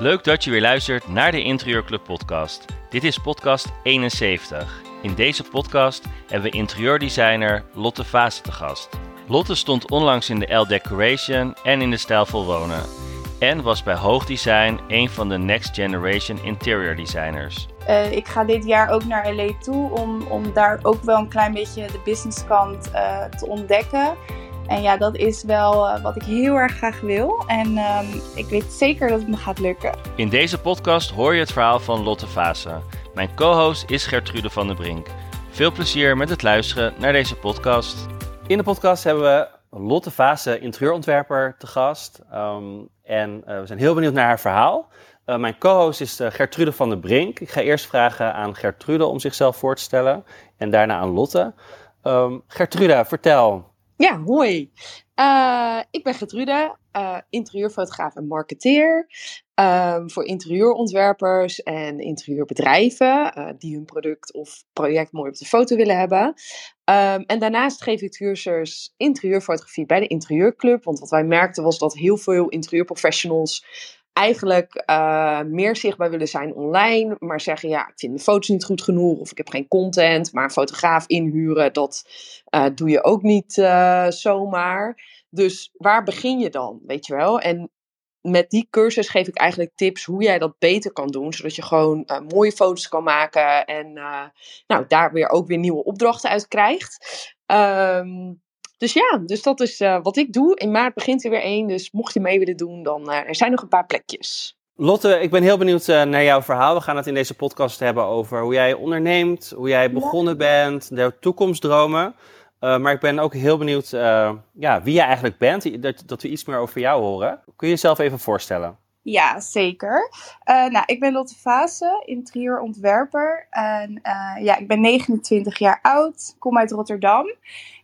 Leuk dat je weer luistert naar de Interieurclub podcast. Dit is podcast 71. In deze podcast hebben we interieurdesigner Lotte Vaassen te gast. Lotte stond onlangs in de Elle Decoration en in de Stijlvol Wonen. En was bij Hoog Design een van de Next Generation Interior Designers. Ik ga dit jaar ook naar LA toe om daar ook wel een klein beetje de businesskant te ontdekken. En ja, dat is wel wat ik heel erg graag wil. En ik weet zeker dat het me gaat lukken. In deze podcast hoor je het verhaal van Lotte Vaassen. Mijn co-host is Gertrude van den Brink. Veel plezier met het luisteren naar deze podcast. In de podcast hebben we Lotte Vaassen, interieurontwerper, te gast. We zijn heel benieuwd naar haar verhaal. Mijn co-host is Gertrude van den Brink. Ik ga eerst vragen aan Gertrude om zichzelf voor te stellen. En daarna aan Lotte. Gertrude, vertel. Ja, hoi. Ik ben Gertrude, interieurfotograaf en marketeer. Voor interieurontwerpers en interieurbedrijven die hun product of project mooi op de foto willen hebben. En daarnaast geef ik cursus interieurfotografie bij de Interieurclub. Want wat wij merkten was dat heel veel interieurprofessionals eigenlijk meer zichtbaar willen zijn online, maar zeggen ja, ik vind mijn foto's niet goed genoeg of ik heb geen content, maar een fotograaf inhuren, dat doe je ook niet zomaar. Dus waar begin je dan, weet je wel? En met die cursus geef ik eigenlijk tips hoe jij dat beter kan doen, zodat je gewoon mooie foto's kan maken en daar ook weer nieuwe opdrachten uit krijgt. Dus dat is wat ik doe. In maart begint er weer één, dus mocht je mee willen doen, dan er zijn nog een paar plekjes. Lotte, ik ben heel benieuwd naar jouw verhaal. We gaan het in deze podcast hebben over hoe jij onderneemt, hoe jij begonnen bent, de toekomstdromen. Maar ik ben ook heel benieuwd wie jij eigenlijk bent, dat we iets meer over jou horen. Kun je jezelf even voorstellen? Ja, zeker. Ik ben Lotte Vaassen, interieurontwerper. Ik ben 29 jaar oud, kom uit Rotterdam.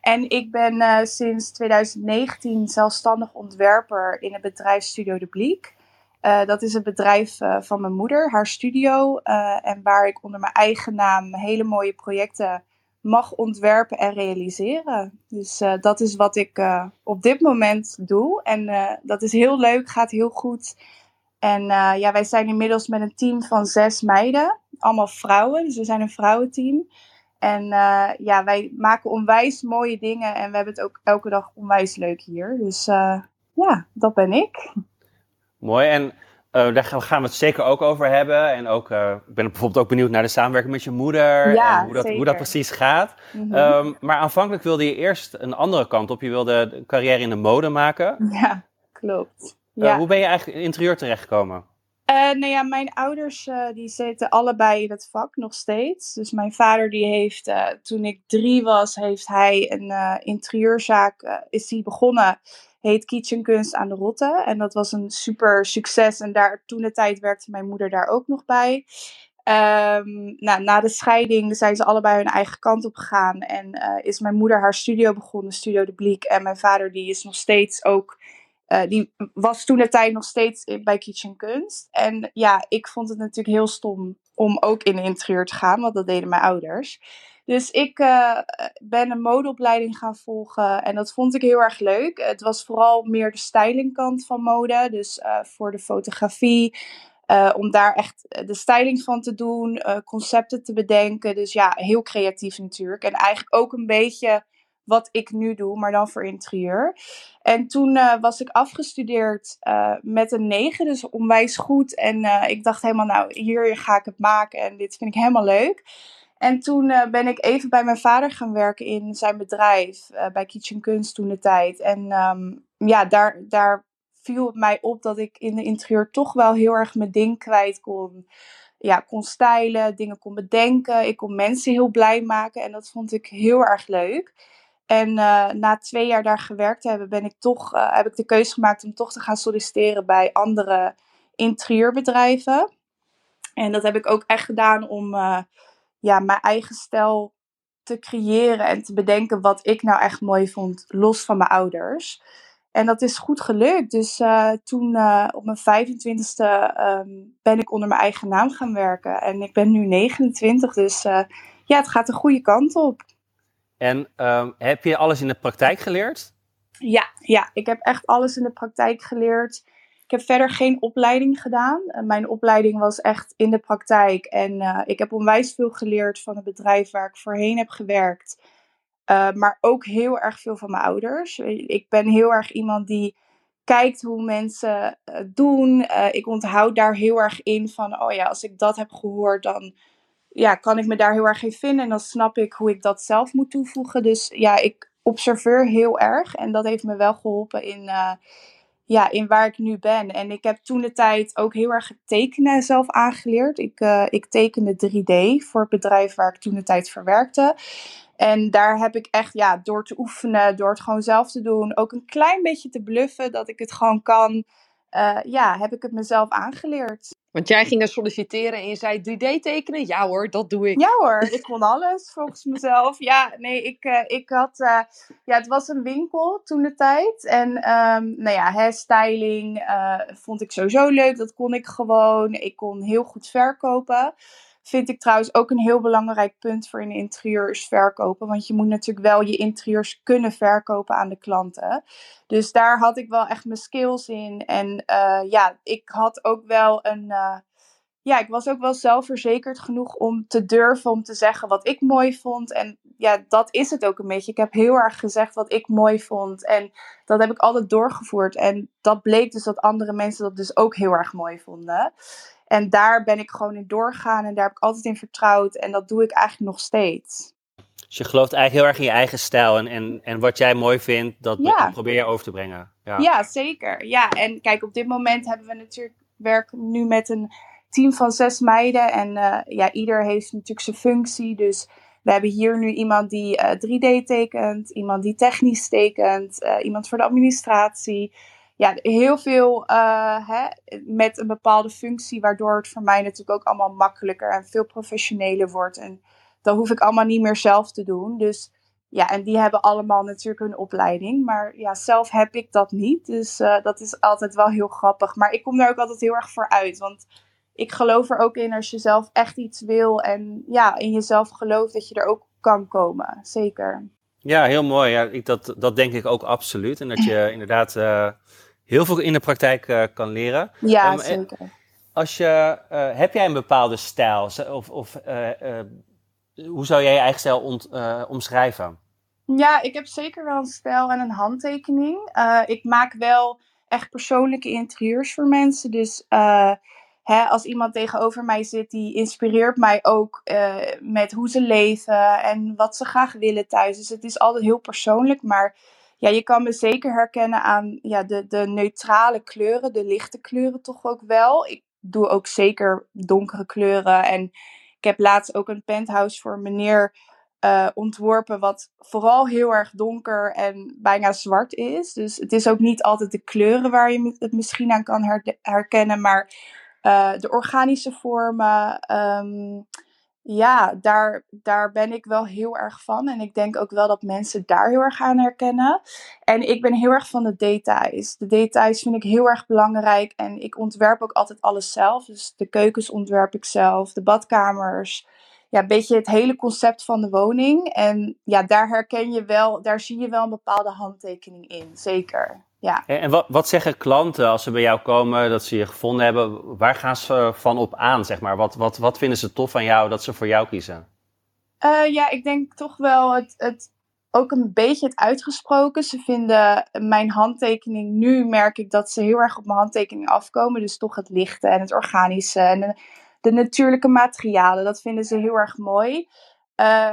En ik ben sinds 2019 zelfstandig ontwerper in het bedrijf Studio De Bliek. Dat is het bedrijf van mijn moeder, haar studio. En waar ik onder mijn eigen naam hele mooie projecten mag ontwerpen en realiseren. Dus dat is wat ik op dit moment doe. En dat is heel leuk, gaat heel goed. En wij zijn inmiddels met een team van 6 meiden. Allemaal vrouwen, dus we zijn een vrouwenteam. En wij maken onwijs mooie dingen. En we hebben het ook elke dag onwijs leuk hier. Dus dat ben ik. Mooi, en daar gaan we het zeker ook over hebben. En ook, ik ben bijvoorbeeld ook benieuwd naar de samenwerking met je moeder. Ja, en hoe dat precies gaat. Mm-hmm. Maar aanvankelijk wilde je eerst een andere kant op. Je wilde een carrière in de mode maken. Ja, klopt. Ja. Hoe ben je eigenlijk in het interieur terechtgekomen? Mijn ouders die zitten allebei in het vak nog steeds. Dus mijn vader die heeft, toen ik 3 was, heeft hij een interieurzaak is die begonnen. Heet Kitchen Kunst aan de Rotte. En dat was een super succes. En daar toentertijd werkte mijn moeder daar ook nog bij. Na de scheiding zijn ze allebei hun eigen kant op gegaan. En is mijn moeder haar studio begonnen, Studio De Bliek. En mijn vader die is nog steeds ook... die was toentertijd nog steeds bij Kitchen Kunst. En ja, ik vond het natuurlijk heel stom om ook in de interieur te gaan. Want dat deden mijn ouders. Dus ik ben een modeopleiding gaan volgen en dat vond ik heel erg leuk. Het was vooral meer de stylingkant van mode, dus voor de fotografie. Om daar echt de styling van te doen, concepten te bedenken. Dus ja, heel creatief natuurlijk. En eigenlijk ook een beetje wat ik nu doe, maar dan voor interieur. En toen was ik afgestudeerd met een 9, dus onwijs goed. En ik dacht helemaal, hier ga ik het maken en dit vind ik helemaal leuk. En toen ben ik even bij mijn vader gaan werken in zijn bedrijf, bij Kitchen Kunst toen de tijd. En daar viel het mij op dat ik in de interieur toch wel heel erg mijn ding kwijt kon. Ja, kon stylen, dingen kon bedenken, ik kon mensen heel blij maken en dat vond ik heel erg leuk. En na 2 jaar daar gewerkt te hebben, heb ik de keuze gemaakt om toch te gaan solliciteren bij andere interieurbedrijven. En dat heb ik ook echt gedaan om... mijn eigen stijl te creëren en te bedenken wat ik nou echt mooi vond, los van mijn ouders. En dat is goed gelukt. Dus toen op mijn 25e ben ik onder mijn eigen naam gaan werken. En ik ben nu 29, dus het gaat de goede kant op. En heb je alles in de praktijk geleerd? Ja, ik heb echt alles in de praktijk geleerd. Ik heb verder geen opleiding gedaan. Mijn opleiding was echt in de praktijk. En ik heb onwijs veel geleerd van het bedrijf waar ik voorheen heb gewerkt. Maar ook heel erg veel van mijn ouders. Ik ben heel erg iemand die kijkt hoe mensen het doen. Ik onthoud daar heel erg in van, oh ja, als ik dat heb gehoord, dan ja, kan ik me daar heel erg in vinden. En dan snap ik hoe ik dat zelf moet toevoegen. Dus ja, ik observeer heel erg. En dat heeft me wel geholpen in waar ik nu ben. En ik heb toen de tijd ook heel erg het tekenen zelf aangeleerd. Ik tekende 3D voor het bedrijf waar ik toen de tijd verwerkte. En daar heb ik echt, door te oefenen, door het gewoon zelf te doen, ook een klein beetje te bluffen dat ik het gewoon kan, heb ik het mezelf aangeleerd. Want jij ging daar solliciteren en je zei 3D tekenen? Ja hoor, dat doe ik. Ja hoor, ik kon alles volgens mezelf. Ja, nee, ik had, het was een winkel toen de tijd. En hairstyling vond ik sowieso leuk, dat kon ik gewoon. Ik kon heel goed verkopen. Vind ik trouwens ook een heel belangrijk punt voor in interieur is verkopen. Want je moet natuurlijk wel je interieurs kunnen verkopen aan de klanten. Dus daar had ik wel echt mijn skills in. En ik had ook wel een... ik was ook wel zelfverzekerd genoeg om te durven om te zeggen wat ik mooi vond. En ja, dat is het ook een beetje. Ik heb heel erg gezegd wat ik mooi vond. En dat heb ik altijd doorgevoerd. En dat bleek dus dat andere mensen dat dus ook heel erg mooi vonden. En daar ben ik gewoon in doorgaan en daar heb ik altijd in vertrouwd. En dat doe ik eigenlijk nog steeds. Dus je gelooft eigenlijk heel erg in je eigen stijl. En wat jij mooi vindt, dat probeer je over te brengen. Ja, zeker. Ja, en kijk, op dit moment hebben we natuurlijk werken nu met een team van 6 meiden. En ieder heeft natuurlijk zijn functie. Dus we hebben hier nu iemand die 3D tekent, iemand die technisch tekent, iemand voor de administratie. Ja, heel veel met een bepaalde functie, waardoor het voor mij natuurlijk ook allemaal makkelijker en veel professioneler wordt. En dat hoef ik allemaal niet meer zelf te doen. Dus ja, en die hebben allemaal natuurlijk hun opleiding. Maar ja, zelf heb ik dat niet. Dus dat is altijd wel heel grappig. Maar ik kom daar ook altijd heel erg voor uit. Want ik geloof er ook in als je zelf echt iets wil en in jezelf gelooft dat je er ook kan komen. Zeker. Ja, heel mooi. Ja, dat denk ik ook absoluut. En dat je inderdaad... heel veel in de praktijk kan leren. Ja, zeker. Heb jij een bepaalde stijl? Of hoe zou jij je eigen stijl omschrijven? Ja, ik heb zeker wel een stijl en een handtekening. Ik maak wel echt persoonlijke interieurs voor mensen. Dus als iemand tegenover mij zit, die inspireert mij ook met hoe ze leven en wat ze graag willen thuis. Dus het is altijd heel persoonlijk, maar... Ja, je kan me zeker herkennen aan de neutrale kleuren, de lichte kleuren toch ook wel. Ik doe ook zeker donkere kleuren. En ik heb laatst ook een penthouse voor een meneer ontworpen wat vooral heel erg donker en bijna zwart is. Dus het is ook niet altijd de kleuren waar je het misschien aan kan herkennen, maar de organische vormen... daar ben ik wel heel erg van. En ik denk ook wel dat mensen daar heel erg aan herkennen. En ik ben heel erg van de details. De details vind ik heel erg belangrijk. En ik ontwerp ook altijd alles zelf. Dus de keukens ontwerp ik zelf. De badkamers. Ja, een beetje het hele concept van de woning. En ja, daar zie je wel een bepaalde handtekening in. Zeker, ja. En wat zeggen klanten als ze bij jou komen, dat ze je gevonden hebben? Waar gaan ze van op aan, zeg maar? Wat vinden ze tof aan jou, dat ze voor jou kiezen? Ik denk toch wel het ook een beetje het uitgesproken. Ze vinden mijn handtekening, nu merk ik dat ze heel erg op mijn handtekening afkomen. Dus toch het lichte en het organische en de natuurlijke materialen, dat vinden ze heel erg mooi.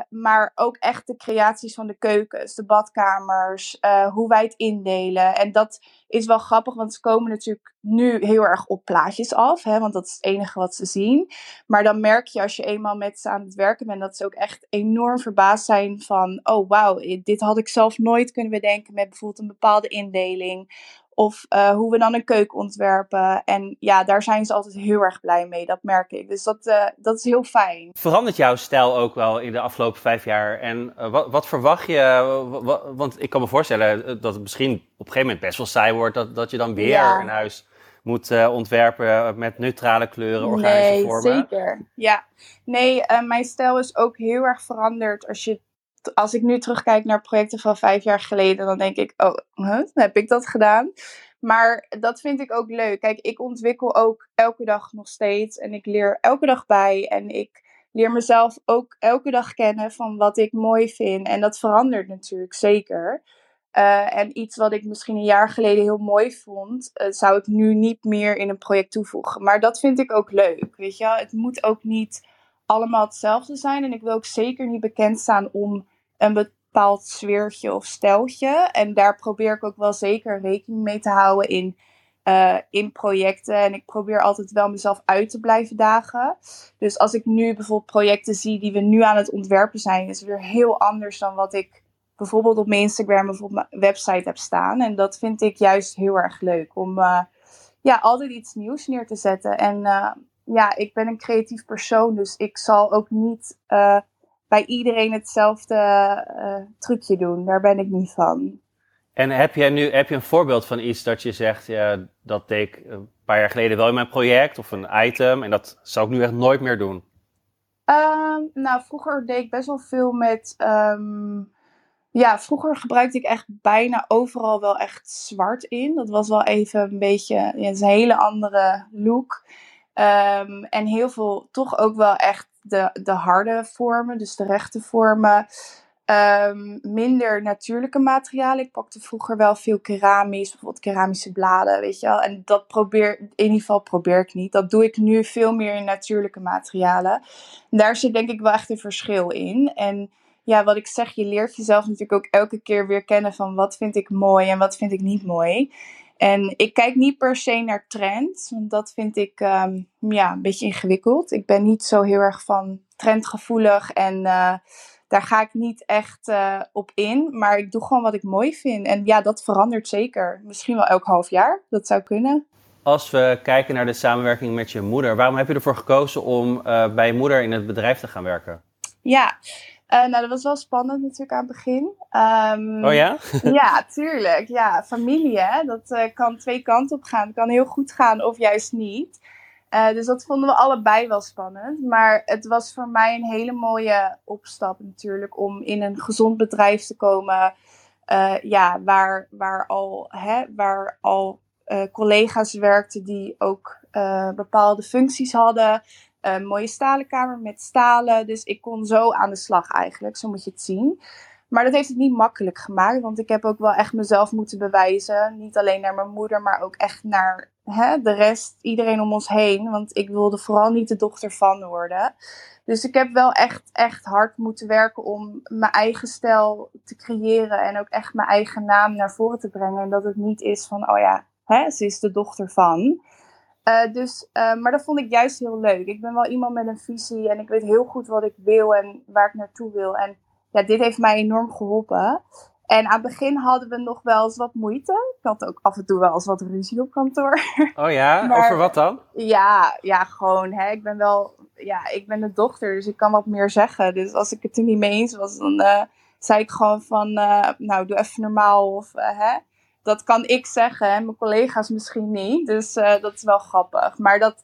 Maar ook echt de creaties van de keukens, de badkamers, hoe wij het indelen. En dat is wel grappig, want ze komen natuurlijk nu heel erg op plaatjes af. Hè, want dat is het enige wat ze zien. Maar dan merk je als je eenmaal met ze aan het werken bent, dat ze ook echt enorm verbaasd zijn van... Oh wauw, dit had ik zelf nooit kunnen bedenken met bijvoorbeeld een bepaalde indeling. Of hoe we dan een keuken ontwerpen. En ja, daar zijn ze altijd heel erg blij mee. Dat merk ik. Dus dat is heel fijn. Verandert jouw stijl ook wel in de afgelopen 5 jaar? En wat verwacht je? Want ik kan me voorstellen dat het misschien op een gegeven moment best wel saai wordt. Dat je dan weer een huis moet ontwerpen met neutrale kleuren, organische vormen. Nee, zeker. Ja. Nee, mijn stijl is ook heel erg veranderd Als ik nu terugkijk naar projecten van 5 jaar geleden, dan denk ik, oh, heb ik dat gedaan? Maar dat vind ik ook leuk. Kijk, ik ontwikkel ook elke dag nog steeds. En ik leer elke dag bij. En ik leer mezelf ook elke dag kennen van wat ik mooi vind. En dat verandert natuurlijk zeker. En iets wat ik misschien een jaar geleden heel mooi vond, zou ik nu niet meer in een project toevoegen. Maar dat vind ik ook leuk, weet je wel. Het moet ook niet allemaal hetzelfde zijn. En ik wil ook zeker niet bekend staan om een bepaald sfeertje of stijltje. En daar probeer ik ook wel zeker rekening mee te houden in projecten. En ik probeer altijd wel mezelf uit te blijven dagen. Dus als ik nu bijvoorbeeld projecten zie die we nu aan het ontwerpen zijn, is het weer heel anders dan wat ik bijvoorbeeld op mijn Instagram of op mijn website heb staan. En dat vind ik juist heel erg leuk. Om altijd iets nieuws neer te zetten. En ik ben een creatief persoon. Dus ik zal ook niet bij iedereen hetzelfde trucje doen. Daar ben ik niet van. En heb je een voorbeeld van iets dat je zegt, ja, dat deed ik een paar jaar geleden wel in mijn project of een item. En dat zou ik nu echt nooit meer doen. Vroeger deed ik best wel veel met... vroeger gebruikte ik echt bijna overal wel echt zwart in. Dat was wel even een beetje... Ja, het is een hele andere look. En heel veel toch ook wel echt de harde vormen. Dus de rechte vormen. Minder natuurlijke materialen. Ik pakte vroeger wel veel keramisch. Bijvoorbeeld keramische bladen, weet je wel. En dat probeer ik niet. Dat doe ik nu veel meer in natuurlijke materialen. En daar zit denk ik wel echt een verschil in. En... ja, wat ik zeg, je leert jezelf natuurlijk ook elke keer weer kennen van wat vind ik mooi en wat vind ik niet mooi. En ik kijk niet per se naar trends, want dat vind ik een beetje ingewikkeld. Ik ben niet zo heel erg van trendgevoelig en daar ga ik niet echt op in. Maar ik doe gewoon wat ik mooi vind. En ja, dat verandert zeker. Misschien wel elk half jaar, dat zou kunnen. Als we kijken naar de samenwerking met je moeder, waarom heb je ervoor gekozen om bij je moeder in het bedrijf te gaan werken? Ja, dat was wel spannend natuurlijk aan het begin. Oh ja? Ja, tuurlijk. Ja, familie, hè? Dat kan twee kanten op gaan. Het kan heel goed gaan of juist niet. Dus dat vonden we allebei wel spannend. Maar het was voor mij een hele mooie opstap natuurlijk om in een gezond bedrijf te komen. Waar al collega's werkten die ook bepaalde functies hadden. Een mooie stalenkamer met stalen. Dus ik kon zo aan de slag eigenlijk. Zo moet je het zien. Maar dat heeft het niet makkelijk gemaakt. Want ik heb ook wel echt mezelf moeten bewijzen. Niet alleen naar mijn moeder. Maar ook echt naar de rest. Iedereen om ons heen. Want ik wilde vooral niet de dochter van worden. Dus ik heb wel echt hard moeten werken. Om mijn eigen stijl te creëren. En ook echt mijn eigen naam naar voren te brengen. En dat het niet is van. Oh ja, ze is de dochter van. Maar dat vond ik juist heel leuk. Ik ben wel iemand met een visie en ik weet heel goed wat ik wil en waar ik naartoe wil. En ja, dit heeft mij enorm geholpen. En aan het begin hadden we nog wel eens wat moeite. Ik had ook af en toe wel eens wat ruzie op kantoor. Oh ja, maar, over wat dan? Ja, gewoon. Ik ben de dochter, dus ik kan wat meer zeggen. Dus als ik het er niet mee eens was, dan zei ik gewoon van, doe even normaal of hè. Dat kan ik zeggen en mijn collega's misschien niet. Dus dat is wel grappig. Maar dat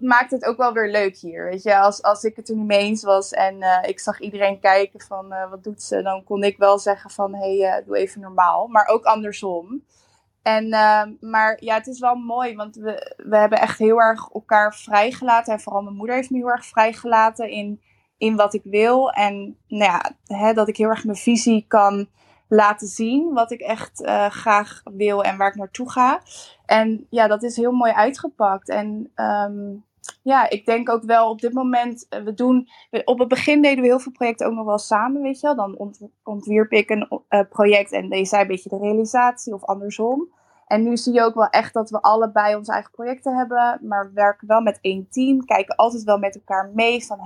maakt het ook wel weer leuk hier. Weet je? Als ik het er niet mee eens was en ik zag iedereen kijken van wat doet ze. Dan kon ik wel zeggen van doe even normaal. Maar ook andersom. En, het is wel mooi. Want we hebben echt heel erg elkaar vrijgelaten. En vooral mijn moeder heeft me heel erg vrijgelaten in wat ik wil. En dat ik heel erg mijn visie kan laten zien wat ik echt graag wil en waar ik naartoe ga. En ja, dat is heel mooi uitgepakt. En ik denk ook wel op dit moment... op het begin deden we heel veel projecten ook nog wel samen, weet je wel. Dan ontwierp ik een project en deed zij een beetje de realisatie of andersom. En nu zie je ook wel echt dat we allebei onze eigen projecten hebben, maar we werken wel met één team. Kijken altijd wel met elkaar mee van,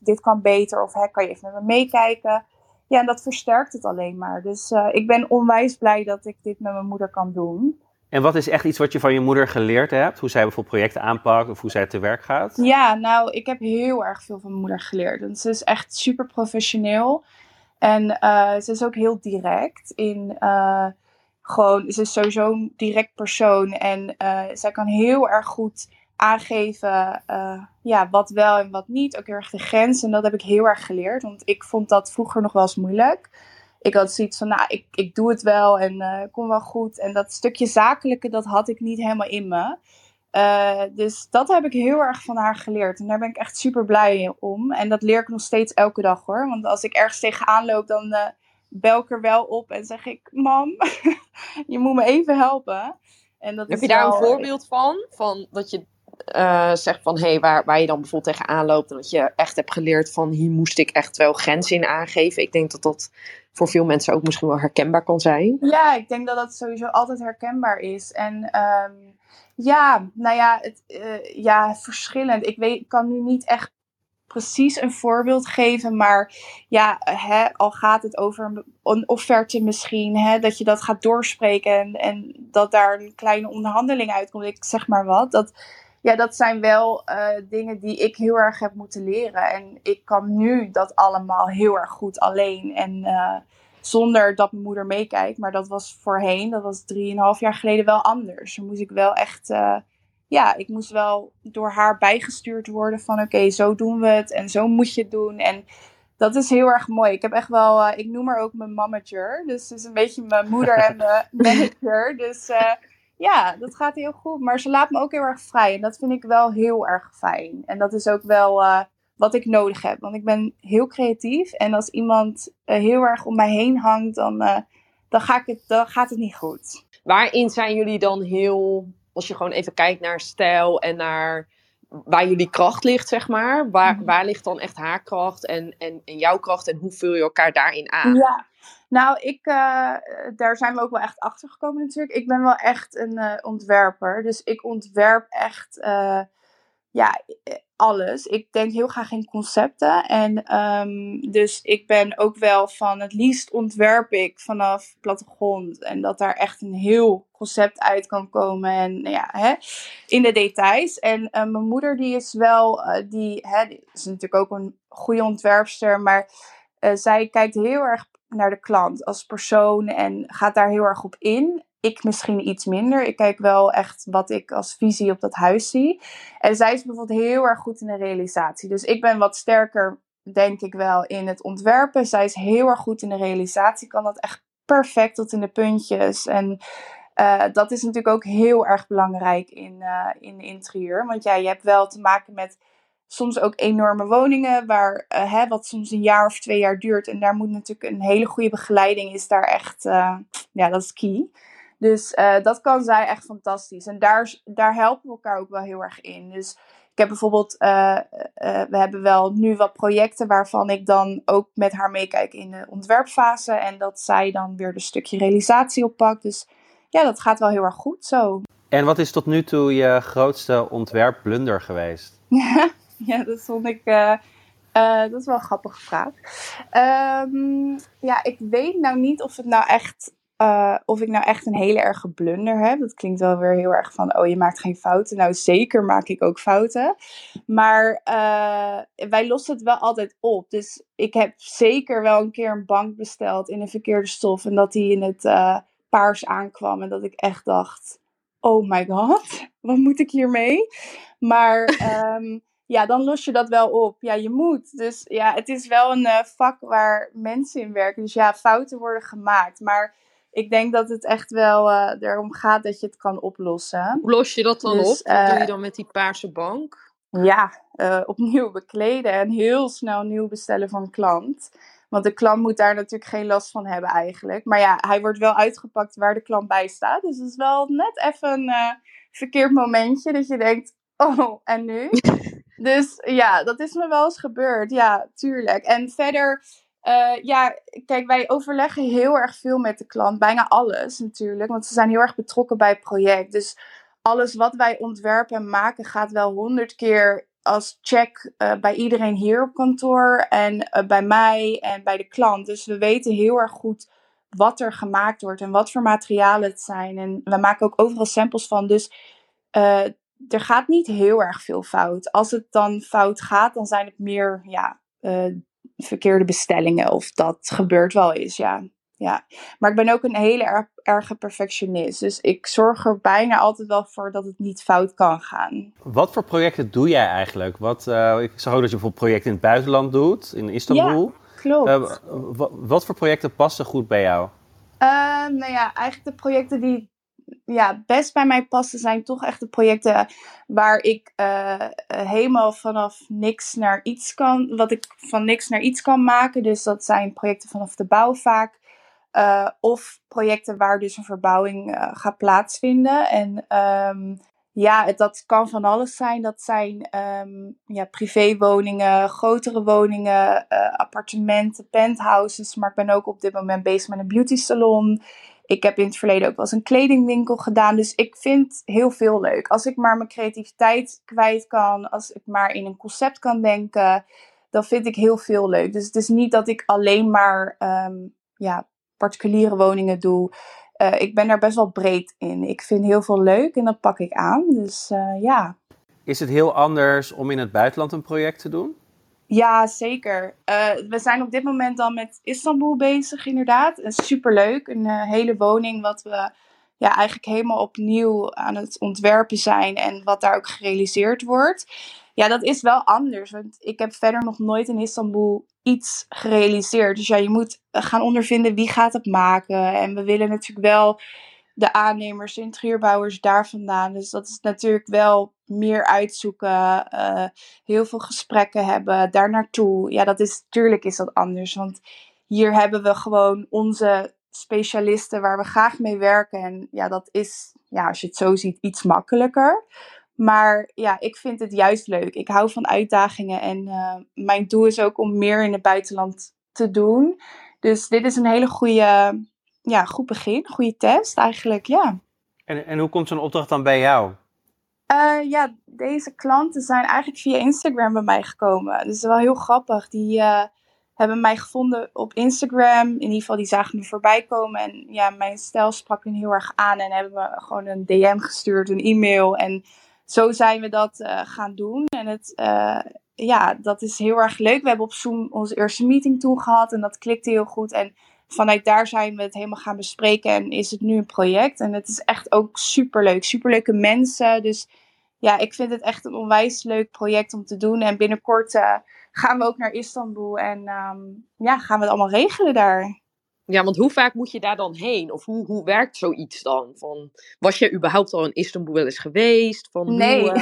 dit kan beter of kan je even met me meekijken. Ja, en dat versterkt het alleen maar. Dus ik ben onwijs blij dat ik dit met mijn moeder kan doen. En wat is echt iets wat je van je moeder geleerd hebt? Hoe zij bijvoorbeeld projecten aanpakt of hoe zij te werk gaat? Ja, ik heb heel erg veel van mijn moeder geleerd. En ze is echt super professioneel. En ze is ook heel direct. Ze is sowieso een direct persoon. En zij kan heel erg goed aangeven wat wel en wat niet. Ook heel erg de grens. En dat heb ik heel erg geleerd. Want ik vond dat vroeger nog wel eens moeilijk. ik had zoiets van, nou, ik doe het wel en kom wel goed. En dat stukje zakelijke, dat had ik niet helemaal in me. Dus dat heb ik heel erg van haar geleerd. En daar ben ik echt super blij om. En dat leer ik nog steeds elke dag, hoor. Want als ik ergens tegenaan loop, dan bel ik er wel op en zeg ik... Mam, je moet me even helpen. En dat heb je daar een voorbeeld van? Van dat je zegt van, hey, waar je dan bijvoorbeeld tegenaan loopt... en dat je echt hebt geleerd van, hier moest ik echt wel grenzen in aangeven. Ik denk dat dat voor veel mensen ook misschien wel herkenbaar kan zijn. Ja, ik denk dat dat sowieso altijd herkenbaar is. En... ja, nou ja, ja, verschillend. Ik kan nu niet echt precies een voorbeeld geven, maar ja, al gaat het over een offerte misschien, dat je dat gaat doorspreken en dat daar een kleine onderhandeling uitkomt, ik zeg maar wat. Dat zijn wel dingen die ik heel erg heb moeten leren en ik kan nu dat allemaal heel erg goed alleen en... zonder dat mijn moeder meekijkt. Maar dat was voorheen, dat was 3,5 jaar geleden wel anders. Dan moest ik wel echt... ik moest wel door haar bijgestuurd worden van... Oké, zo doen we het en zo moet je het doen. En dat is heel erg mooi. Ik heb echt wel... ik noem haar ook mijn manager. Dus het is een beetje mijn moeder en mijn manager. Dus dat gaat heel goed. Maar ze laat me ook heel erg vrij. En dat vind ik wel heel erg fijn. En dat is ook wel... wat ik nodig heb. Want ik ben heel creatief. En als iemand heel erg om mij heen hangt, dan gaat het niet goed. Waarin zijn jullie dan heel... Als je gewoon even kijkt naar stijl en naar waar jullie kracht ligt, zeg maar. Waar ligt dan echt haar kracht en jouw kracht? En hoe vul je elkaar daarin aan? Ja, nou, daar zijn we ook wel echt achter gekomen natuurlijk. Ik ben wel echt een ontwerper. Dus ik ontwerp echt... alles. Ik denk heel graag in concepten. En dus ik ben ook wel van het liefst ontwerp ik vanaf plattegrond. En dat daar echt een heel concept uit kan komen. En in de details. En mijn moeder die is wel, die is natuurlijk ook een goede ontwerpster. Maar zij kijkt heel erg naar de klant als persoon. En gaat daar heel erg op in. Ik misschien iets minder. Ik kijk wel echt wat ik als visie op dat huis zie. En zij is bijvoorbeeld heel erg goed in de realisatie. Dus ik ben wat sterker, denk ik wel, in het ontwerpen. Zij is heel erg goed in de realisatie. Kan dat echt perfect tot in de puntjes. En dat is natuurlijk ook heel erg belangrijk in interieur. Want ja, je hebt wel te maken met soms ook enorme woningen. Waar wat soms 1 jaar of 2 jaar duurt. En daar moet natuurlijk een hele goede begeleiding. Is daar echt, dat is key. Dus dat kan zij echt fantastisch. En daar helpen we elkaar ook wel heel erg in. Dus ik heb bijvoorbeeld... we hebben wel nu wat projecten waarvan ik dan ook met haar meekijk in de ontwerpfase. En dat zij dan weer een stukje realisatie oppakt. Dus ja, dat gaat wel heel erg goed zo. En wat is tot nu toe je grootste ontwerpblunder geweest? Ja, dat vond ik... dat is wel een grappige vraag. Ik weet nou niet of het nou echt... of ik nou echt een hele erge blunder heb. Dat klinkt wel weer heel erg van... oh, je maakt geen fouten. Nou, zeker maak ik ook fouten. Maar wij lossen het wel altijd op. Dus ik heb zeker wel een keer een bank besteld... in een verkeerde stof. En dat die in het paars aankwam. En dat ik echt dacht... oh my god, wat moet ik hiermee? Maar... ja, dan los je dat wel op. Ja, je moet. Dus ja, het is wel een vak waar mensen in werken. Dus ja, fouten worden gemaakt. Maar ik denk dat het echt wel erom gaat dat je het kan oplossen. Hoe los je dat dan op? Wat doe je dan met die paarse bank? Ja, opnieuw bekleden en heel snel nieuw bestellen van een klant. Want de klant moet daar natuurlijk geen last van hebben eigenlijk. Maar ja, hij wordt wel uitgepakt waar de klant bij staat. Dus het is wel net even een verkeerd momentje dat je denkt, oh, en nu? Dus ja, dat is me wel eens gebeurd. Ja, tuurlijk. En verder, kijk, wij overleggen heel erg veel met de klant. Bijna alles natuurlijk, want ze zijn heel erg betrokken bij het project. Dus alles wat wij ontwerpen en maken gaat wel 100 keer als check bij iedereen hier op kantoor. En bij mij en bij de klant. Dus we weten heel erg goed wat er gemaakt wordt en wat voor materialen het zijn. En we maken ook overal samples van, dus... er gaat niet heel erg veel fout. Als het dan fout gaat, dan zijn het meer verkeerde bestellingen. Of dat gebeurt wel eens, ja. Maar ik ben ook een hele erge perfectionist. Dus ik zorg er bijna altijd wel voor dat het niet fout kan gaan. Wat voor projecten doe jij eigenlijk? Ik zag ook dat je bijvoorbeeld projecten in het buitenland doet, in Istanbul. Ja. Klopt. Wat voor projecten passen goed bij jou? Nou ja, eigenlijk de projecten die best bij mij passen zijn toch echt de projecten waar ik helemaal vanaf niks naar iets kan. Wat ik van niks naar iets kan maken. Dus dat zijn projecten vanaf de bouw vaak. Of projecten waar dus een verbouwing gaat plaatsvinden. En dat kan van alles zijn. Dat zijn privéwoningen, grotere woningen, appartementen, penthouses. Maar ik ben ook op dit moment bezig met een beauty salon. Ik heb in het verleden ook wel eens een kledingwinkel gedaan. Dus ik vind heel veel leuk. Als ik maar mijn creativiteit kwijt kan. Als ik maar in een concept kan denken. Dan vind ik heel veel leuk. Dus het is niet dat ik alleen maar particuliere woningen doe. Ik ben daar best wel breed in. Ik vind heel veel leuk en dat pak ik aan. Dus ja. Is het heel anders om in het buitenland een project te doen? Ja, zeker. We zijn op dit moment dan met Istanbul bezig, inderdaad. Superleuk. Een hele woning wat we eigenlijk helemaal opnieuw aan het ontwerpen zijn. En wat daar ook gerealiseerd wordt. Ja, dat is wel anders. Want ik heb verder nog nooit in Istanbul iets gerealiseerd. Dus je moet gaan ondervinden wie gaat het maken. En we willen natuurlijk wel de aannemers, de interieurbouwers daar vandaan. Dus dat is natuurlijk wel meer uitzoeken. Heel veel gesprekken hebben, daar naartoe. Ja, natuurlijk is dat anders. Want hier hebben we gewoon onze specialisten waar we graag mee werken. En dat is, als je het zo ziet, iets makkelijker. Maar ik vind het juist leuk. Ik hou van uitdagingen. En mijn doel is ook om meer in het buitenland te doen. Dus dit is een hele goede, goed begin. Goede test eigenlijk, ja. En hoe komt zo'n opdracht dan bij jou? Deze klanten zijn eigenlijk via Instagram bij mij gekomen. Dus dat is wel heel grappig. Die hebben mij gevonden op Instagram. In ieder geval, die zagen me voorbij komen. En mijn stijl sprak hen heel erg aan. En hebben me gewoon een DM gestuurd, een e-mail. En zo zijn we dat gaan doen. En het, dat is heel erg leuk. We hebben op Zoom onze eerste meeting toen gehad. En dat klikte heel goed. En vanuit daar zijn we het helemaal gaan bespreken. En is het nu een project. En het is echt ook superleuk. Superleuke mensen. Dus ik vind het echt een onwijs leuk project om te doen. En binnenkort gaan we ook naar Istanbul. En gaan we het allemaal regelen daar. Ja, want hoe vaak moet je daar dan heen? Of hoe werkt zoiets dan? Van, was je überhaupt al in Istanbul wel eens geweest? Van, nee.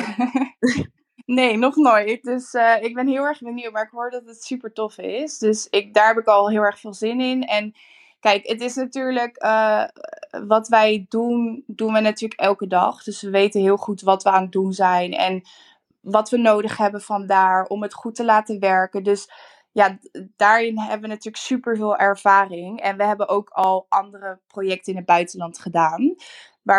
Nee, nog nooit. Dus ik ben heel erg benieuwd. Maar ik hoor dat het super tof is. Dus daar heb ik al heel erg veel zin in. En kijk, het is natuurlijk... wat wij doen, doen we natuurlijk elke dag. Dus we weten heel goed wat we aan het doen zijn. En wat we nodig hebben vandaar om het goed te laten werken. Dus... ja, daarin hebben we natuurlijk super veel ervaring. En we hebben ook al andere projecten in het buitenland gedaan.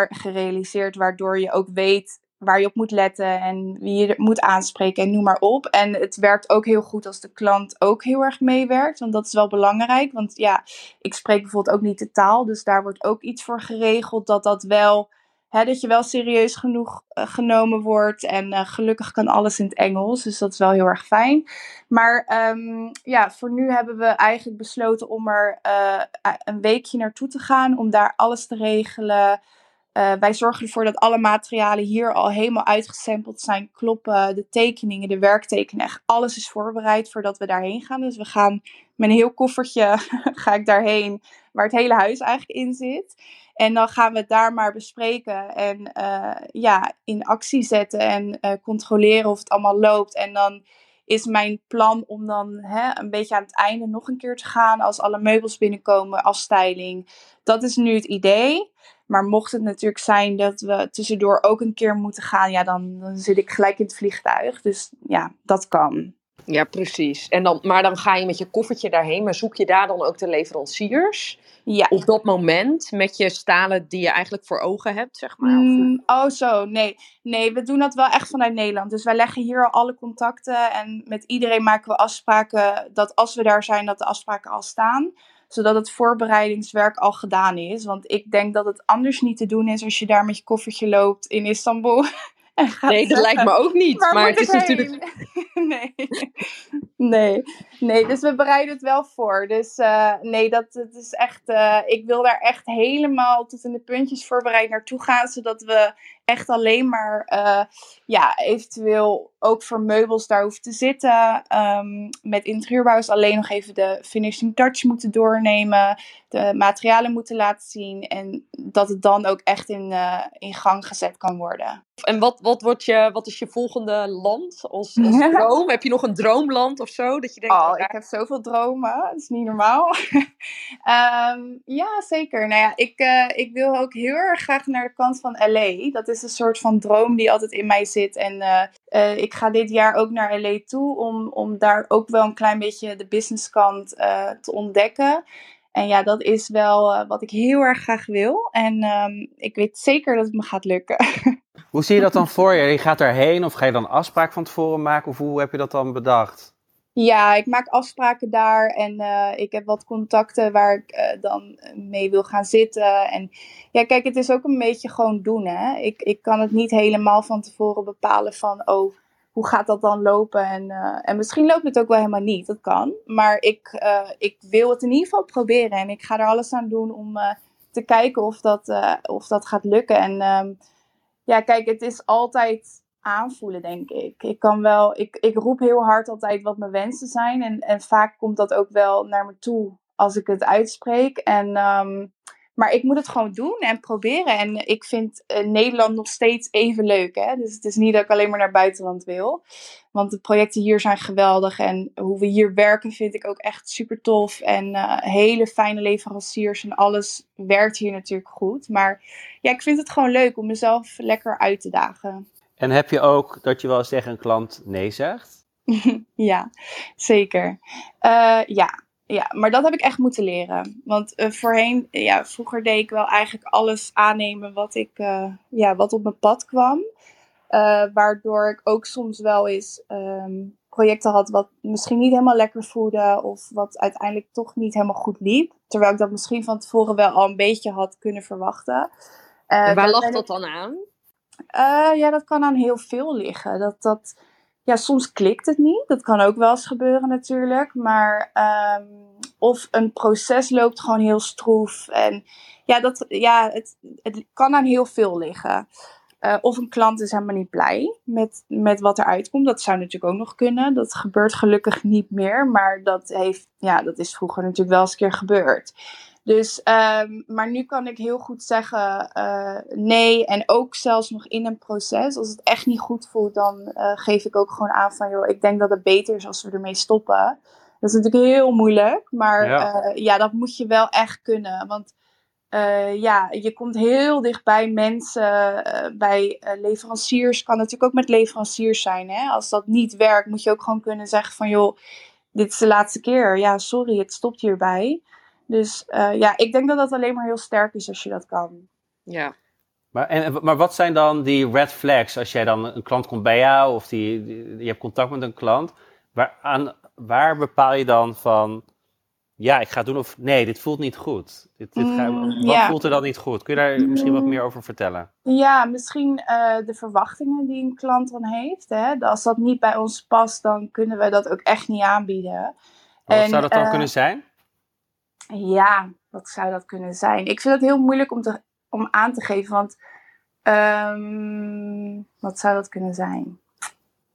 Gerealiseerd, waardoor je ook weet waar je op moet letten. En wie je moet aanspreken en noem maar op. En het werkt ook heel goed als de klant ook heel erg meewerkt. Want dat is wel belangrijk. Want ik spreek bijvoorbeeld ook niet de taal. Dus daar wordt ook iets voor geregeld dat wel... dat je wel serieus genoeg genomen wordt. En gelukkig kan alles in het Engels. Dus dat is wel heel erg fijn. Maar voor nu hebben we eigenlijk besloten om er een weekje naartoe te gaan. Om daar alles te regelen. Wij zorgen ervoor dat alle materialen hier al helemaal uitgesampled zijn. Kloppen, de tekeningen, de werktekeningen. Echt alles is voorbereid voordat we daarheen gaan. Dus we gaan met een heel koffertje ga ik daarheen. Waar het hele huis eigenlijk in zit. En dan gaan we het daar maar bespreken. En in actie zetten. En controleren of het allemaal loopt. En dan is mijn plan om dan een beetje aan het einde nog een keer te gaan. Als alle meubels binnenkomen. Afstyling. Dat is nu het idee. Maar mocht het natuurlijk zijn dat we tussendoor ook een keer moeten gaan. Ja, dan zit ik gelijk in het vliegtuig. Dus ja, dat kan. Ja, precies. En dan, maar dan ga je met je koffertje daarheen. Maar zoek je daar dan ook de leveranciers? Ja. Op dat moment met je stalen die je eigenlijk voor ogen hebt, zeg maar? Nee, we doen dat wel echt vanuit Nederland. Dus wij leggen hier al alle contacten. En met iedereen maken we afspraken dat als we daar zijn, dat de afspraken al staan. Zodat het voorbereidingswerk al gedaan is. Want ik denk dat het anders niet te doen is als je daar met je koffertje loopt in Istanbul. Nee, dat lijkt me ook niet. Maar het is natuurlijk... Nee. Nee, dus we bereiden het wel voor. Dus het is echt... ik wil daar echt helemaal tot in de puntjes voorbereid naartoe gaan. Zodat we echt alleen maar... eventueel ook voor meubels daar hoeven te zitten. Met interieurbouwers alleen nog even de finishing touch moeten doornemen. De materialen moeten laten zien. En dat het dan ook echt in gang gezet kan worden. En wat is je volgende land als droom? Heb je nog een droomland of zo? Dat je denkt, ik heb zoveel dromen. Dat is niet normaal. Ja, zeker. Nou ja, ik wil ook heel erg graag naar de kant van L.A. Dat is een soort van droom die altijd in mij zit. En ik ga dit jaar ook naar L.A. toe om daar ook wel een klein beetje de businesskant te ontdekken. En ja, dat is wel wat ik heel erg graag wil. En ik weet zeker dat het me gaat lukken. Hoe zie je dat dan voor je? Je gaat daarheen of ga je dan afspraak van tevoren maken? Of hoe heb je dat dan bedacht? Ja, ik maak afspraken daar. En ik heb wat contacten waar ik dan mee wil gaan zitten. En ja, kijk, het is ook een beetje gewoon doen, hè. Ik kan het niet helemaal van tevoren bepalen van... hoe gaat dat dan lopen? En misschien loopt het ook wel helemaal niet. Dat kan. Maar ik wil het in ieder geval proberen. En ik ga er alles aan doen om te kijken of dat gaat lukken. En kijk, het is altijd aanvoelen, denk ik. Ik roep heel hard altijd wat mijn wensen zijn. En vaak komt dat ook wel naar me toe als ik het uitspreek. Maar ik moet het gewoon doen en proberen. En ik vind Nederland nog steeds even leuk. Hè? Dus het is niet dat ik alleen maar naar buitenland wil. Want de projecten hier zijn geweldig. En hoe we hier werken vind ik ook echt super tof. En hele fijne leveranciers en alles werkt hier natuurlijk goed. Maar ja, ik vind het gewoon leuk om mezelf lekker uit te dagen. En heb je ook dat je wel eens tegen een klant nee zegt? Ja, zeker. Ja, maar dat heb ik echt moeten leren. Want voorheen, ja, vroeger deed ik wel eigenlijk alles aannemen wat op mijn pad kwam. Waardoor ik ook soms wel eens projecten had wat misschien niet helemaal lekker voelden. Of wat uiteindelijk toch niet helemaal goed liep. Terwijl ik dat misschien van tevoren wel al een beetje had kunnen verwachten. Waar lag dat dan aan? Dat kan aan heel veel liggen. Ja, soms klikt het niet. Dat kan ook wel eens gebeuren natuurlijk. Maar of een proces loopt gewoon heel stroef. En ja, het kan aan heel veel liggen. Of een klant is helemaal niet blij met wat eruit komt. Dat zou natuurlijk ook nog kunnen. Dat gebeurt gelukkig niet meer. Maar dat is vroeger natuurlijk wel eens een keer gebeurd. Dus, maar nu kan ik heel goed zeggen nee. En ook zelfs nog in een proces. Als het echt niet goed voelt, dan geef ik ook gewoon aan van... joh, ik denk dat het beter is als we ermee stoppen. Dat is natuurlijk heel moeilijk. Maar dat moet je wel echt kunnen. Want je komt heel dicht bij mensen. Bij leveranciers. Kan natuurlijk ook met leveranciers zijn. Hè? Als dat niet werkt, moet je ook gewoon kunnen zeggen van... joh, dit is de laatste keer. Ja, sorry, het stopt hierbij. Dus ik denk dat dat alleen maar heel sterk is als je dat kan. Ja. Maar wat zijn dan die red flags? Als jij dan een klant komt bij jou of je hebt contact met een klant. Waar bepaal je dan van, ja, ik ga het doen of nee, dit voelt niet goed. Wat voelt er dan niet goed? Kun je daar misschien wat meer over vertellen? Ja, misschien de verwachtingen die een klant dan heeft. Hè? Als dat niet bij ons past, dan kunnen we dat ook echt niet aanbieden. Wat zou dat dan kunnen zijn? Ja, wat zou dat kunnen zijn? Ik vind het heel moeilijk om aan te geven, want wat zou dat kunnen zijn?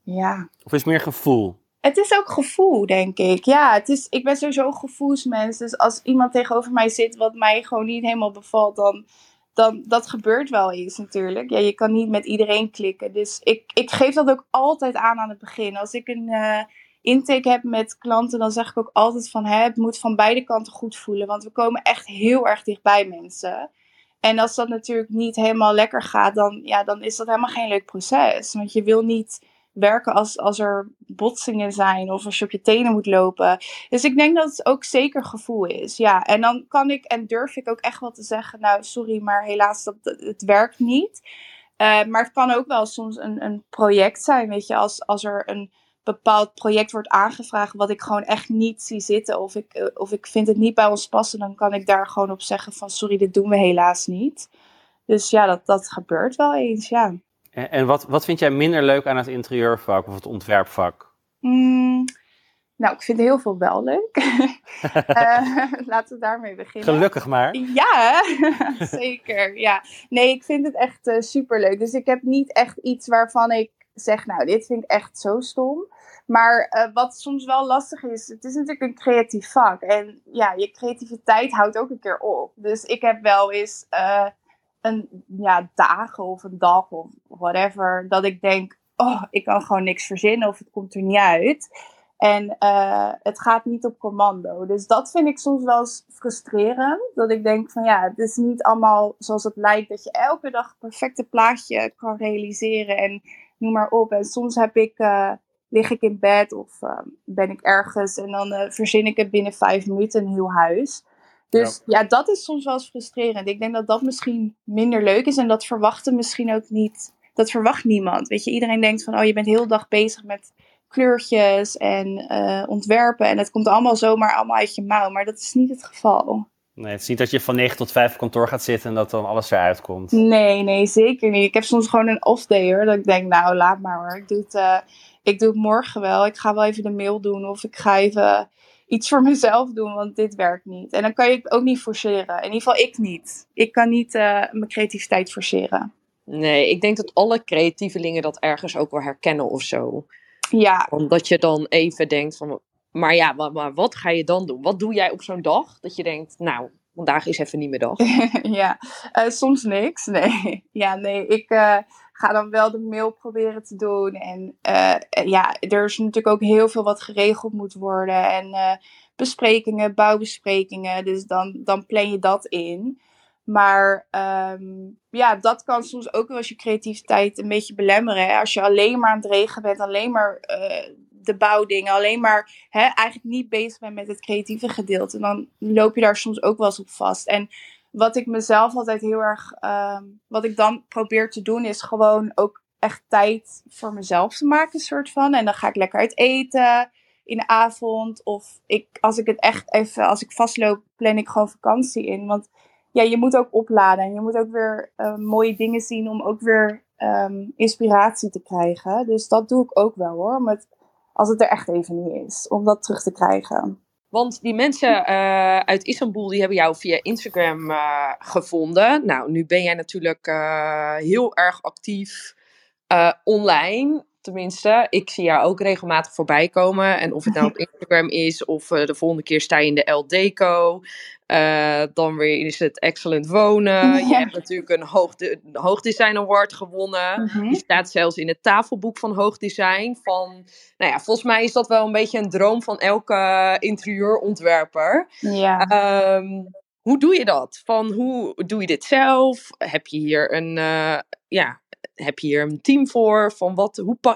Ja. Of is het meer gevoel? Het is ook gevoel, denk ik. Ja, ik ben sowieso een gevoelsmens, dus als iemand tegenover mij zit wat mij gewoon niet helemaal bevalt, dan dat gebeurt wel eens natuurlijk. Ja, je kan niet met iedereen klikken, dus ik geef dat ook altijd aan het begin. Als ik een... intake heb met klanten, dan zeg ik ook altijd van... het moet van beide kanten goed voelen. Want we komen echt heel erg dichtbij mensen. En als dat natuurlijk niet helemaal lekker gaat... dan is dat helemaal geen leuk proces. Want je wil niet werken als er botsingen zijn... of als je op je tenen moet lopen. Dus ik denk dat het ook zeker gevoel is. Ja, en dan kan ik en durf ik ook echt wel te zeggen... nou, sorry, maar helaas, het werkt niet. Maar het kan ook wel soms een project zijn. Weet je, als er een... bepaald project wordt aangevraagd wat ik gewoon echt niet zie zitten of ik vind het niet bij ons passen, dan kan ik daar gewoon op zeggen van sorry, dit doen we helaas niet. Dus ja, dat gebeurt wel eens, ja. En wat vind jij minder leuk aan het interieurvak of het ontwerpvak? Nou, ik vind heel veel wel leuk. Laten we daarmee beginnen. Gelukkig maar. Ja, zeker. Ja. Nee, ik vind het echt superleuk. Dus ik heb niet echt iets waarvan ik zeg, nou, dit vind ik echt zo stom. Maar wat soms wel lastig is, het is natuurlijk een creatief vak. En ja, je creativiteit houdt ook een keer op. Dus ik heb wel eens dagen of een dag of whatever, dat ik denk, oh, ik kan gewoon niks verzinnen of het komt er niet uit. En het gaat niet op commando. Dus dat vind ik soms wel eens frustrerend. Dat ik denk van ja, het is niet allemaal zoals het lijkt. Dat je elke dag het perfecte plaatje kan realiseren. En noem maar op. En soms heb ik, lig ik in bed of ben ik ergens. En dan verzin ik het binnen 5 minuten een heel huis. Dus ja, dat is soms wel eens frustrerend. Ik denk dat dat misschien minder leuk is. En dat verwachten misschien ook niet. Dat verwacht niemand. Weet je, iedereen denkt van oh, je bent heel de dag bezig met kleurtjes en ontwerpen. En het komt allemaal zomaar allemaal uit je mouw. Maar dat is niet het geval. Nee, het is niet dat je van 9 tot 5 op kantoor gaat zitten en dat dan alles eruit komt. Nee, zeker niet. Ik heb soms gewoon een off day hoor. Dat ik denk, nou laat maar hoor. Ik doe het morgen wel. Ik ga wel even de mail doen of ik ga even iets voor mezelf doen, want dit werkt niet. En dan kan je het ook niet forceren. In ieder geval ik niet. Ik kan niet mijn creativiteit forceren. Nee, ik denk dat alle creatievelingen dat ergens ook wel herkennen of zo. Ja. Omdat je dan even denkt van, maar ja, maar wat ga je dan doen? Wat doe jij op zo'n dag? Dat je denkt, nou, vandaag is even niet mijn dag. Ja, soms niks, nee. Ja, nee, ik ga dan wel de mail proberen te doen. En ja, er is natuurlijk ook heel veel wat geregeld moet worden. En besprekingen, bouwbesprekingen, dus dan plan je dat in. Maar ja, dat kan soms ook wel als je creativiteit een beetje belemmeren. Hè? Als je alleen maar aan het regen bent, alleen maar de bouwdingen, alleen maar eigenlijk niet bezig bent met het creatieve gedeelte. Dan loop je daar soms ook wel eens op vast. En wat ik mezelf altijd heel erg, wat ik dan probeer te doen, is gewoon ook echt tijd voor mezelf te maken, soort van. En dan ga ik lekker uit eten in de avond. Of als ik vastloop, plan ik gewoon vakantie in. Want ja, je moet ook opladen en je moet ook weer mooie dingen zien om ook weer inspiratie te krijgen. Dus dat doe ik ook wel hoor, met, als het er echt even niet is, om dat terug te krijgen. Want die mensen uit Istanbul, die hebben jou via Instagram gevonden. Nou, nu ben jij natuurlijk heel erg actief online. Tenminste, ik zie jou ook regelmatig voorbij komen. En of het nou op Instagram is of de volgende keer sta je in de Elle Deco. Dan weer is het Excellent Wonen. Ja. Je hebt natuurlijk een Hoog Design Award gewonnen. Mm-hmm. Je staat zelfs in het tafelboek van Hoog Design. Nou ja, volgens mij is dat wel een beetje een droom van elke interieurontwerper. Ja. Hoe doe je dat? Hoe doe je dit zelf? Heb je hier heb je hier een team voor?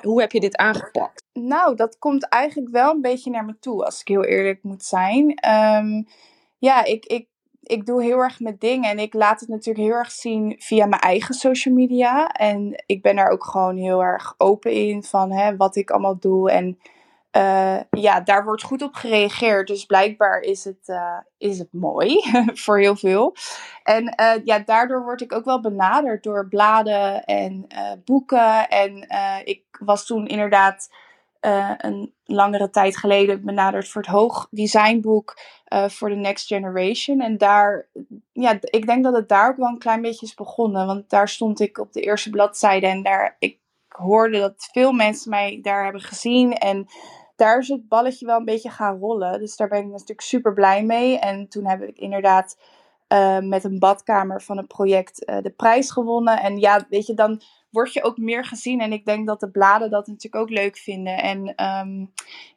Hoe heb je dit aangepakt? Nou, dat komt eigenlijk wel een beetje naar me toe, als ik heel eerlijk moet zijn. Ja, ik doe heel erg mijn ding en ik laat het natuurlijk heel erg zien via mijn eigen social media. En ik ben daar ook gewoon heel erg open in van wat ik allemaal doe. En ja, daar wordt goed op gereageerd. Dus blijkbaar is het mooi voor heel veel. En ja, daardoor word ik ook wel benaderd door bladen en boeken. En ik was toen inderdaad een langere tijd geleden benaderd voor het Hoog Designboek voor de Next Generation. En daar, ja, ik denk dat het daar ook wel een klein beetje is begonnen. Want daar stond ik op de eerste bladzijde en daar ik hoorde dat veel mensen mij daar hebben gezien. En daar is het balletje wel een beetje gaan rollen. Dus daar ben ik natuurlijk super blij mee. En toen heb ik inderdaad met een badkamer van het project de prijs gewonnen. En ja, weet je, dan word je ook meer gezien. En ik denk dat de bladen dat natuurlijk ook leuk vinden. En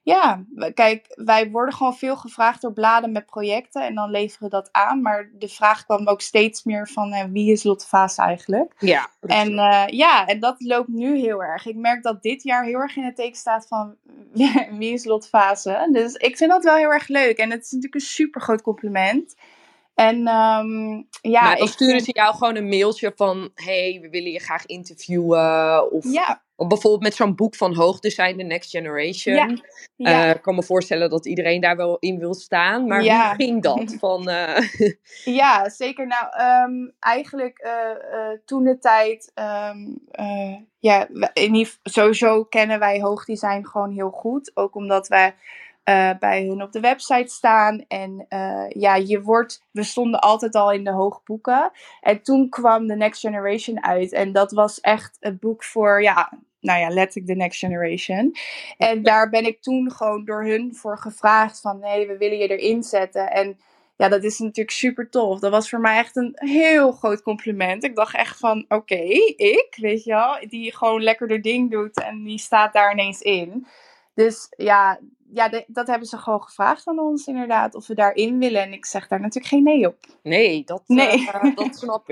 ja, kijk, wij worden gewoon veel gevraagd door bladen met projecten. En dan leveren we dat aan. Maar de vraag kwam ook steeds meer van wie is Lotte Vaassen eigenlijk? Ja. En ja, en dat loopt nu heel erg. Ik merk dat dit jaar heel erg in het teken staat van wie is Lotte Vaassen? Dus ik vind dat wel heel erg leuk. En het is natuurlijk een super groot compliment. En ja, maar dan sturen ze jou gewoon een mailtje van hey, we willen je graag interviewen. Of ja, bijvoorbeeld met zo'n boek van Hoog Design, The Next Generation. Ja. Ja. Ik kan me voorstellen dat iedereen daar wel in wil staan. Maar ja, hoe ging dat? Ja, zeker. Nou, eigenlijk toentertijd. Ja, sowieso kennen wij Hoog Design gewoon heel goed. Ook omdat wij bij hun op de website staan. En we stonden altijd al in de hoogboeken. En toen kwam The Next Generation uit. En dat was echt het boek voor, letterlijk The Next Generation. En daar ben ik toen gewoon door hun voor gevraagd van, nee, we willen je erin zetten. En ja, dat is natuurlijk super tof. Dat was voor mij echt een heel groot compliment. Ik dacht echt van, ik, weet je wel, die gewoon lekker haar ding doet en die staat daar ineens in. Dus dat hebben ze gewoon gevraagd aan ons inderdaad, of we daarin willen. En ik zeg daar natuurlijk geen nee op. Nee, dat snap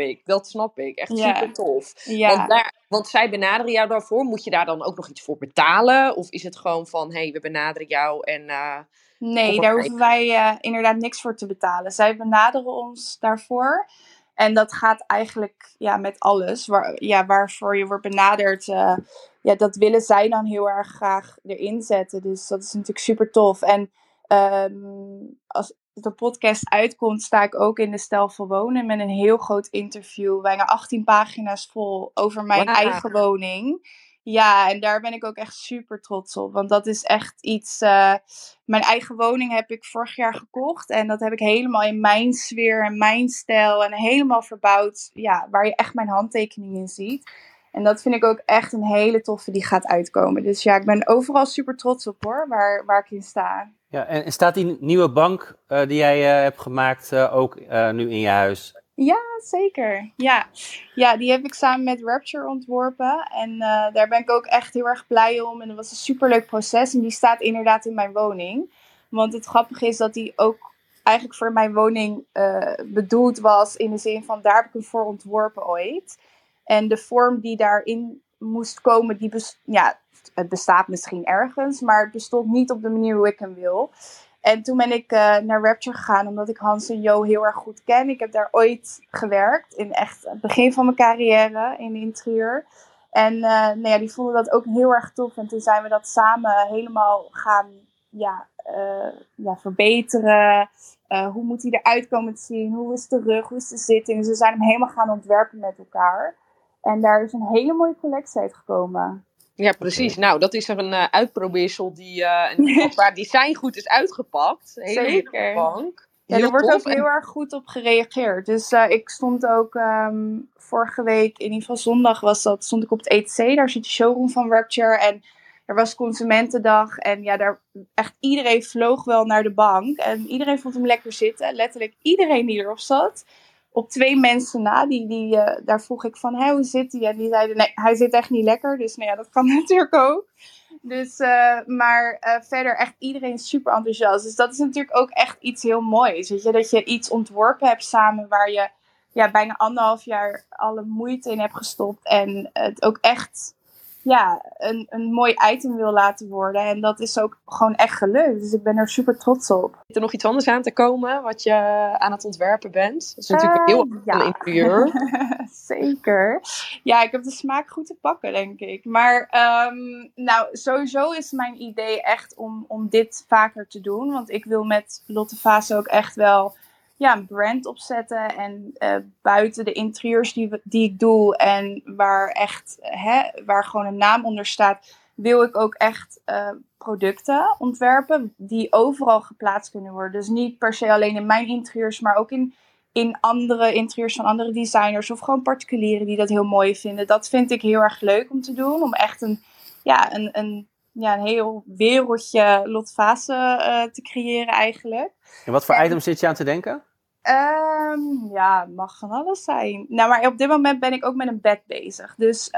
ik. Echt super tof. Ja. Want zij benaderen jou daarvoor. Moet je daar dan ook nog iets voor betalen? Of is het gewoon van, hey, we benaderen jou en... Nee, daar hoeven wij inderdaad niks voor te betalen. Zij benaderen ons daarvoor. En dat gaat eigenlijk met alles. Waarvoor je wordt benaderd. Dat willen zij dan heel erg graag erin zetten. Dus dat is natuurlijk super tof. En als de podcast uitkomt, sta ik ook in de Stijl van Wonen met een heel groot interview. Bijna 18 pagina's vol over mijn eigen woning. Ja, en daar ben ik ook echt super trots op. Want dat is echt iets... mijn eigen woning heb ik vorig jaar gekocht. En dat heb ik helemaal in mijn sfeer en mijn stijl. En helemaal verbouwd. Ja, waar je echt mijn handtekening in ziet. En dat vind ik ook echt een hele toffe die gaat uitkomen. Dus ja, ik ben overal super trots op hoor. Waar ik in sta. Ja, en staat die nieuwe bank die jij hebt gemaakt ook nu in je huis? Ja, zeker. Ja, die heb ik samen met Rapture ontworpen. En daar ben ik ook echt heel erg blij om. En dat was een superleuk proces. En die staat inderdaad in mijn woning. Want het grappige is dat die ook eigenlijk voor mijn woning bedoeld was. In de zin van, daar heb ik hem voor ontworpen ooit. En de vorm die daarin moest komen, die het bestaat misschien ergens. Maar het bestond niet op de manier hoe ik hem wil. En toen ben ik naar Rapture gegaan, omdat ik Hans en Jo heel erg goed ken. Ik heb daar ooit gewerkt, in echt het begin van mijn carrière in de interieur. En die vonden dat ook heel erg tof. En toen zijn we dat samen helemaal gaan verbeteren. Hoe moet hij eruit komen te zien? Hoe is de rug? Hoe is de zitting? Dus we zijn hem helemaal gaan ontwerpen met elkaar. En daar is een hele mooie collectie uitgekomen. Ja, precies. Nou, dat is een uitprobeersel waar design goed is uitgepakt. Zeker. Bank. Ja, er wordt ook heel erg goed op gereageerd. Dus ik stond ook vorige week, in ieder geval zondag was dat, stond ik op het ETC. Daar zit de showroom van Rapture en er was Consumentendag. En echt iedereen vloog wel naar de bank. En iedereen vond hem lekker zitten. Letterlijk iedereen die erop zat. Op 2 mensen na, daar vroeg ik van, hoe zit hij? En die zeiden, nee, hij zit echt niet lekker. Dus dat kan natuurlijk ook. Dus, maar verder echt iedereen super enthousiast. Dus dat is natuurlijk ook echt iets heel moois. Weet je? Dat je iets ontworpen hebt samen waar je bijna 1,5 jaar alle moeite in hebt gestopt. En het ook echt een mooi item wil laten worden. En dat is ook gewoon echt gelukt. Dus ik ben er super trots op. Is er nog iets anders aan te komen wat je aan het ontwerpen bent? Dat is natuurlijk heel een interieur. Zeker. Ja, ik heb de smaak goed te pakken, denk ik. Maar sowieso is mijn idee echt om dit vaker te doen. Want ik wil met Lotte Vaassen ook echt wel een brand opzetten en buiten de interieurs die ik doe en waar gewoon een naam onder staat, wil ik ook echt producten ontwerpen die overal geplaatst kunnen worden. Dus niet per se alleen in mijn interieurs, maar ook in andere interieurs van andere designers of gewoon particulieren die dat heel mooi vinden. Dat vind ik heel erg leuk om te doen, om echt een heel wereldje Lotte Vaassen te creëren eigenlijk. En wat voor items zit je aan te denken? Het mag van alles zijn. Nou, maar op dit moment ben ik ook met een bed bezig. Dus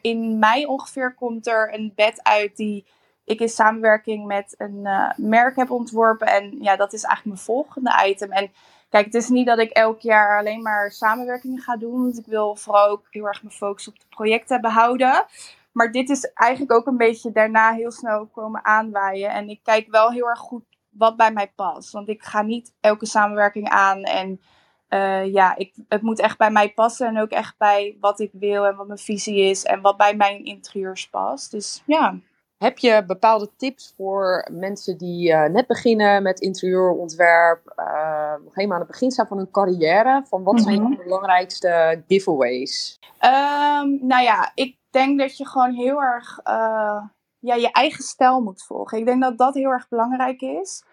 in mei ongeveer komt er een bed uit die ik in samenwerking met een merk heb ontworpen. En dat is eigenlijk mijn volgende item. En kijk, het is niet dat ik elk jaar alleen maar samenwerkingen ga doen. Want ik wil vooral ook heel erg mijn focus op de projecten behouden. Maar dit is eigenlijk ook een beetje daarna heel snel komen aanwaaien. En ik kijk wel heel erg goed wat bij mij past. Want ik ga niet elke samenwerking aan. En het moet echt bij mij passen. En ook echt bij wat ik wil en wat mijn visie is. En wat bij mijn interieurs past. Dus ja. Heb je bepaalde tips voor mensen die net beginnen met interieurontwerp? Nog helemaal aan het begin staan van hun carrière. Van wat zijn de belangrijkste giveaways? Ik denk dat je gewoon heel erg ja, je eigen stijl moet volgen. Ik denk dat dat heel erg belangrijk is.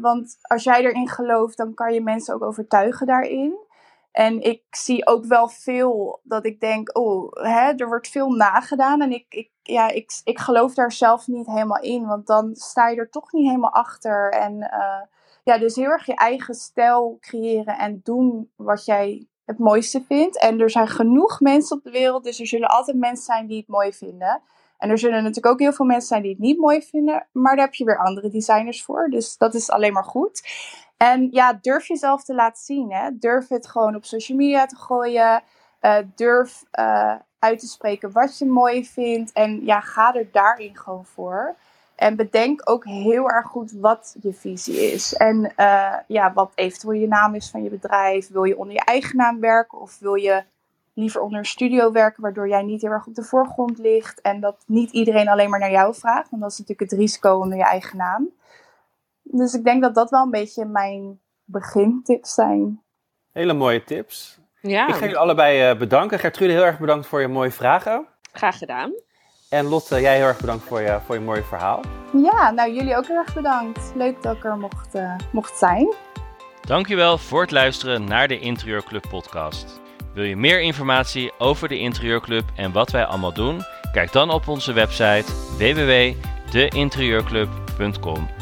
Want als jij erin gelooft, dan kan je mensen ook overtuigen daarin. En ik zie ook wel veel dat ik denk, er wordt veel nagedaan. En ik geloof daar zelf niet helemaal in, want dan sta je er toch niet helemaal achter. En dus heel erg je eigen stijl creëren en doen wat jij het mooiste vindt. En er zijn genoeg mensen op de wereld, dus er zullen altijd mensen zijn die het mooi vinden. En er zullen natuurlijk ook heel veel mensen zijn die het niet mooi vinden. Maar daar heb je weer andere designers voor. Dus dat is alleen maar goed. En ja, durf jezelf te laten zien. Hè? Durf het gewoon op social media te gooien. Durf uit te spreken wat je mooi vindt. En ja, ga er daarin gewoon voor. En bedenk ook heel erg goed wat je visie is. En wat eventueel je naam is van je bedrijf. Wil je onder je eigen naam werken? Of wil je liever onder een studio werken, waardoor jij niet heel erg op de voorgrond ligt en dat niet iedereen alleen maar naar jou vraagt, want dat is natuurlijk het risico onder je eigen naam. Dus ik denk dat dat wel een beetje mijn begintips zijn. Hele mooie tips. Ja. Ik ga jullie allebei bedanken. Gertrude, heel erg bedankt voor je mooie vragen. Graag gedaan. En Lotte, jij heel erg bedankt voor je mooie verhaal. Ja, nou jullie ook heel erg bedankt. Leuk dat ik er mocht zijn. Dankjewel voor het luisteren naar de Interieurclub podcast. Wil je meer informatie over de Interieurclub en wat wij allemaal doen? Kijk dan op onze website www.deinterieurclub.com.